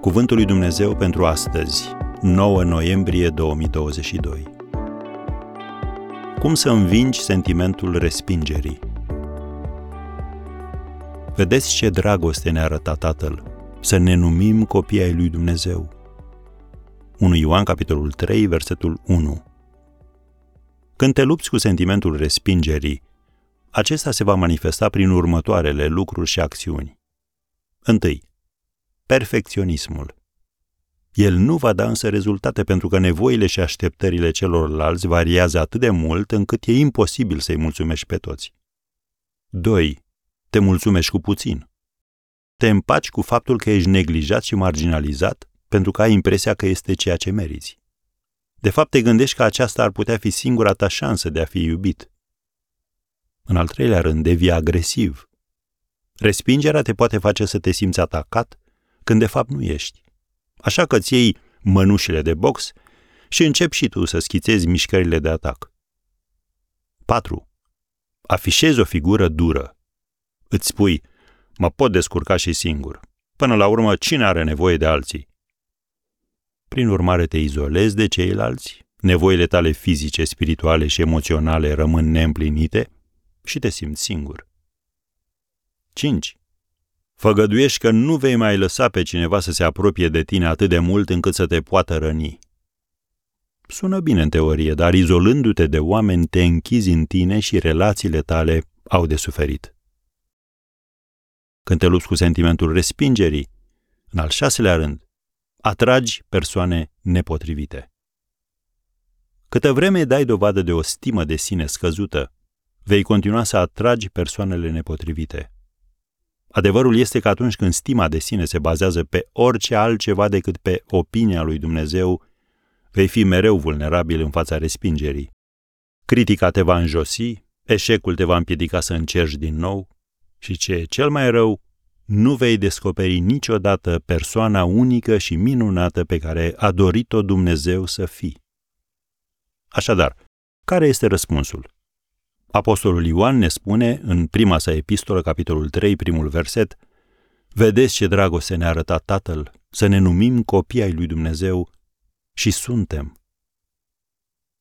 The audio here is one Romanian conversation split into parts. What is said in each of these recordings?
Cuvântul lui Dumnezeu pentru astăzi, 9 noiembrie 2022. Cum să învingi sentimentul respingerii? Vedeți ce dragoste ne arată Tatăl, să ne numim copii ai lui Dumnezeu. 1 Ioan, capitolul 3, versetul 1. Când te lupți cu sentimentul respingerii, acesta se va manifesta prin următoarele lucruri și acțiuni. 1. Perfecționismul. El nu va da însă rezultate pentru că nevoile și așteptările celorlalți variază atât de mult încât e imposibil să-i mulțumești pe toți. 2. Te mulțumești cu puțin. Te împaci cu faptul că ești neglijat și marginalizat pentru că ai impresia că este ceea ce meriți. De fapt, te gândești că aceasta ar putea fi singura ta șansă de a fi iubit. În al treilea rând, devii agresiv. Respingerea te poate face să te simți atacat când de fapt nu ești. Așa că îți iei mănușile de box și începi și tu să schițezi mișcările de atac. 4. Afișezi o figură dură. Îți spui, mă pot descurca și singur. Până la urmă, cine are nevoie de alții? Prin urmare, te izolezi de ceilalți, nevoile tale fizice, spirituale și emoționale rămân neîmplinite și te simți singur. 5. Făgăduiești că nu vei mai lăsa pe cineva să se apropie de tine atât de mult încât să te poată răni. Sună bine în teorie, dar izolându-te de oameni, te închizi în tine și relațiile tale au de suferit. Când te lupți cu sentimentul respingerii, în al 6-lea rând, atragi persoane nepotrivite. Câtă vreme dai dovadă de o stimă de sine scăzută, vei continua să atragi persoanele nepotrivite. Adevărul este că atunci când stima de sine se bazează pe orice altceva decât pe opinia lui Dumnezeu, vei fi mereu vulnerabil în fața respingerii. Critica te va înjosi, eșecul te va împiedica să încerci din nou și, ce e cel mai rău, nu vei descoperi niciodată persoana unică și minunată pe care a dorit-o Dumnezeu să fii. Așadar, care este răspunsul? Apostolul Ioan ne spune în prima sa epistolă, capitolul 3, primul verset, vedeți ce dragoste ne-a arătat Tatăl, să ne numim copii ai lui Dumnezeu și suntem.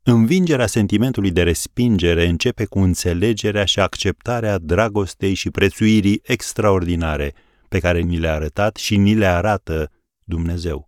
Învingerea sentimentului de respingere începe cu înțelegerea și acceptarea dragostei și prețuirii extraordinare pe care ni le-a arătat și ni le arată Dumnezeu.